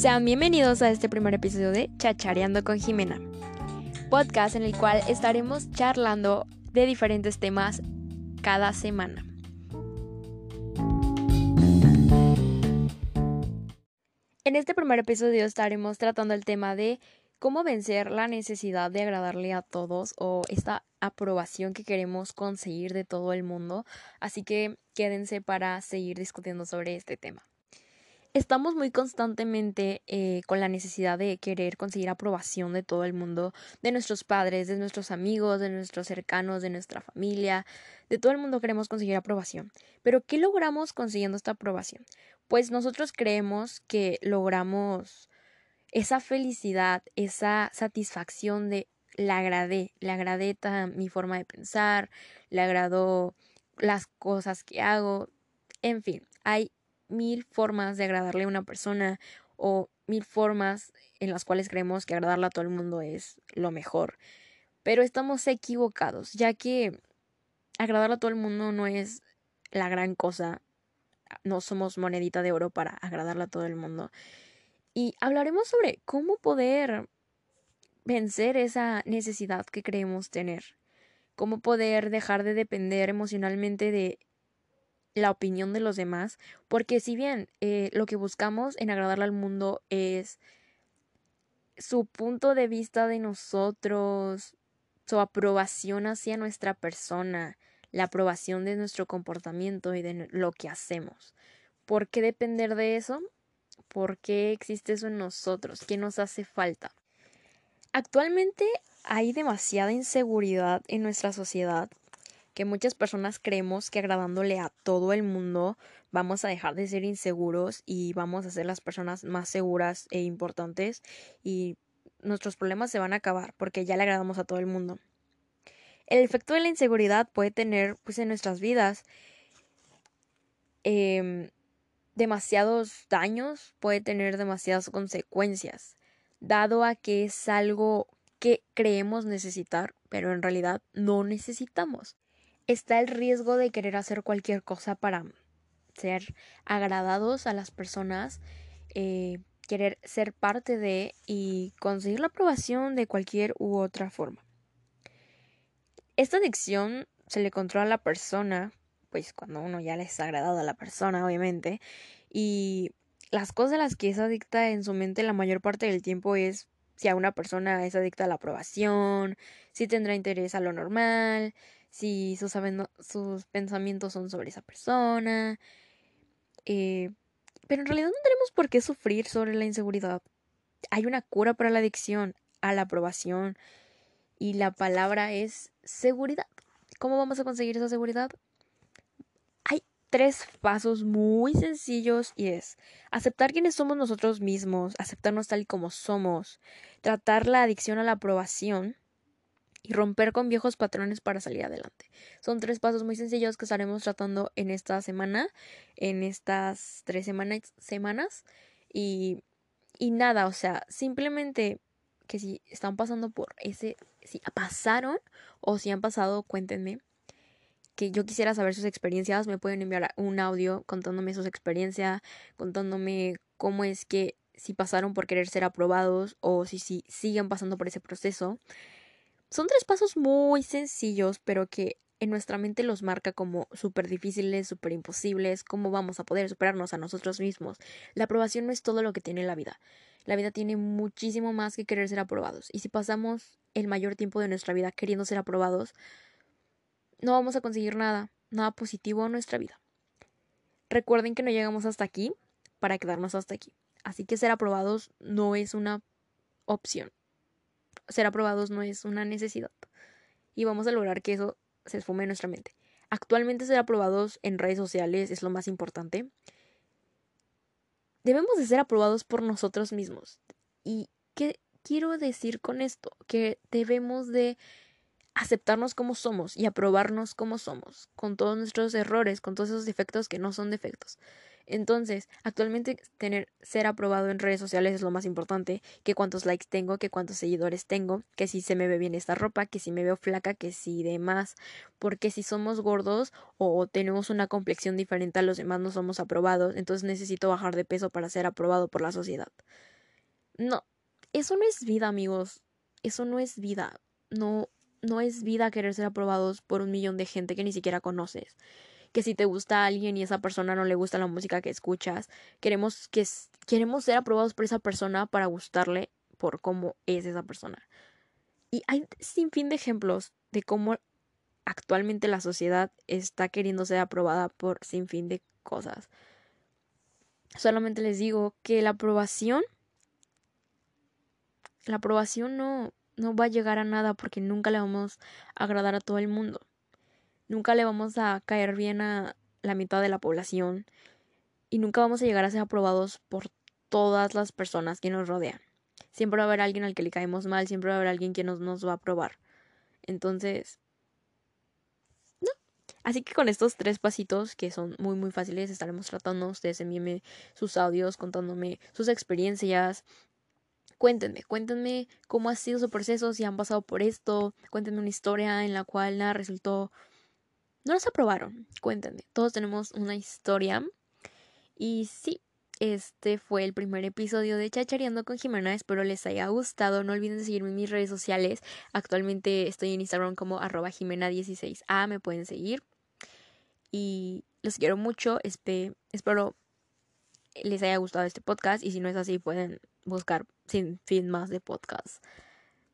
Sean bienvenidos a este primer episodio de Chachareando con Jimena, podcast en el cual estaremos charlando de diferentes temas cada semana. En este primer episodio estaremos tratando el tema de cómo vencer la necesidad de agradarle a todos o esta aprobación que queremos conseguir de todo el mundo, así que quédense para seguir discutiendo sobre este tema. Estamos muy constantemente con la necesidad de querer conseguir aprobación de todo el mundo, de nuestros padres, de nuestros amigos, de nuestros cercanos, de nuestra familia, de todo el mundo queremos conseguir aprobación. Pero ¿qué logramos consiguiendo esta aprobación? Pues nosotros creemos que logramos esa felicidad, esa satisfacción de le agradé mi forma de pensar, le agradó las cosas que hago, en fin, hay 1000 formas de agradarle a una persona o 1000 formas en las cuales creemos que agradarle a todo el mundo es lo mejor. Pero estamos equivocados, ya que agradarle a todo el mundo no es la gran cosa. No somos monedita de oro para agradarle a todo el mundo. Y hablaremos sobre cómo poder vencer esa necesidad que creemos tener. Cómo poder dejar de depender emocionalmente de la opinión de los demás, porque si bien lo que buscamos en agradarle al mundo es su punto de vista de nosotros, su aprobación hacia nuestra persona, la aprobación de nuestro comportamiento y de lo que hacemos. ¿Por qué depender de eso? ¿Por qué existe eso en nosotros? ¿Qué nos hace falta? Actualmente hay demasiada inseguridad en nuestra sociedad, que muchas personas creemos que agradándole a todo el mundo vamos a dejar de ser inseguros y vamos a ser las personas más seguras e importantes y nuestros problemas se van a acabar porque ya le agradamos a todo el mundo. El efecto de la inseguridad puede tener en nuestras vidas demasiados daños, puede tener demasiadas consecuencias, dado a que es algo que creemos necesitar, pero en realidad no necesitamos. Está el riesgo de querer hacer cualquier cosa para ser agradados a las personas, querer ser parte de y conseguir la aprobación de cualquier u otra forma. Esta adicción se le controla a la persona, pues cuando uno ya le es agradado a la persona, obviamente, y las cosas a las que es adicta en su mente la mayor parte del tiempo es si a una persona es adicta a la aprobación, si tendrá interés a lo normal, si sus pensamientos son sobre esa persona. Pero en realidad no tenemos por qué sufrir sobre la inseguridad. Hay una cura para la adicción a la aprobación. Y la palabra es seguridad. ¿Cómo vamos a conseguir esa seguridad? Hay 3 pasos muy sencillos y es aceptar quiénes somos nosotros mismos, aceptarnos tal y como somos, tratar la adicción a la aprobación y romper con viejos patrones para salir adelante. Son 3 pasos muy sencillos que estaremos tratando en esta semana, en estas 3 semanas. Y nada, simplemente que si están pasando por si pasaron o si han pasado, cuéntenme. Que yo quisiera saber sus experiencias. Me pueden enviar un audio contándome sus experiencias, contándome cómo es que si pasaron por querer ser aprobados o si siguen pasando por ese proceso. Son 3 pasos muy sencillos, pero que en nuestra mente los marca como súper difíciles, súper imposibles. ¿Cómo vamos a poder superarnos a nosotros mismos? La aprobación no es todo lo que tiene la vida. La vida tiene muchísimo más que querer ser aprobados. Y si pasamos el mayor tiempo de nuestra vida queriendo ser aprobados, no vamos a conseguir nada positivo en nuestra vida. Recuerden que no llegamos hasta aquí para quedarnos hasta aquí. Así que ser aprobados no es una opción. Ser aprobados no es una necesidad. Y vamos a lograr que eso se esfume en nuestra mente. Actualmente ser aprobados en redes sociales es lo más importante. Debemos de ser aprobados por nosotros mismos. ¿Y qué quiero decir con esto? Que debemos de aceptarnos como somos y aprobarnos como somos. Con todos nuestros errores, con todos esos defectos que no son defectos. Entonces, actualmente ser aprobado en redes sociales es lo más importante, que cuántos likes tengo, que cuántos seguidores tengo, que si se me ve bien esta ropa, que si me veo flaca, que si demás, porque si somos gordos o tenemos una complexión diferente a los demás no somos aprobados, entonces necesito bajar de peso para ser aprobado por la sociedad. No, eso no es vida, amigos, eso no es vida, no es vida querer ser aprobados por 1,000,000 de gente que ni siquiera conoces. Que si te gusta a alguien y esa persona no le gusta la música que escuchas, queremos ser aprobados por esa persona para gustarle por cómo es esa persona. Y hay sin fin de ejemplos de cómo actualmente la sociedad está queriendo ser aprobada por sin fin de cosas. Solamente les digo que la aprobación no va a llegar a nada porque nunca le vamos a agradar a todo el mundo. Nunca le vamos a caer bien a la mitad de la población y nunca vamos a llegar a ser aprobados por todas las personas que nos rodean. Siempre va a haber alguien al que le caemos mal, siempre va a haber alguien que nos va a aprobar. Entonces, no. Así que con estos 3 pasitos que son muy muy fáciles estaremos tratando. Ustedes envíenme sus audios contándome sus experiencias. Cuéntenme cómo ha sido su proceso, si han pasado por esto. Cuéntenme una historia en la cual nada resultó... no nos aprobaron, cuéntenme. Todos tenemos una historia. Y sí, este fue el primer episodio de Chachareando con Jimena. Espero les haya gustado. No olviden seguirme en mis redes sociales. Actualmente estoy en Instagram como @Jimena16a. Me pueden seguir. Y los quiero mucho. Espero les haya gustado este podcast. Y si no es así, pueden buscar sin fin más de podcast.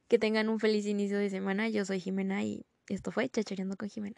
Que tengan un feliz inicio de semana. Yo soy Jimena y esto fue Chachareando con Jimena.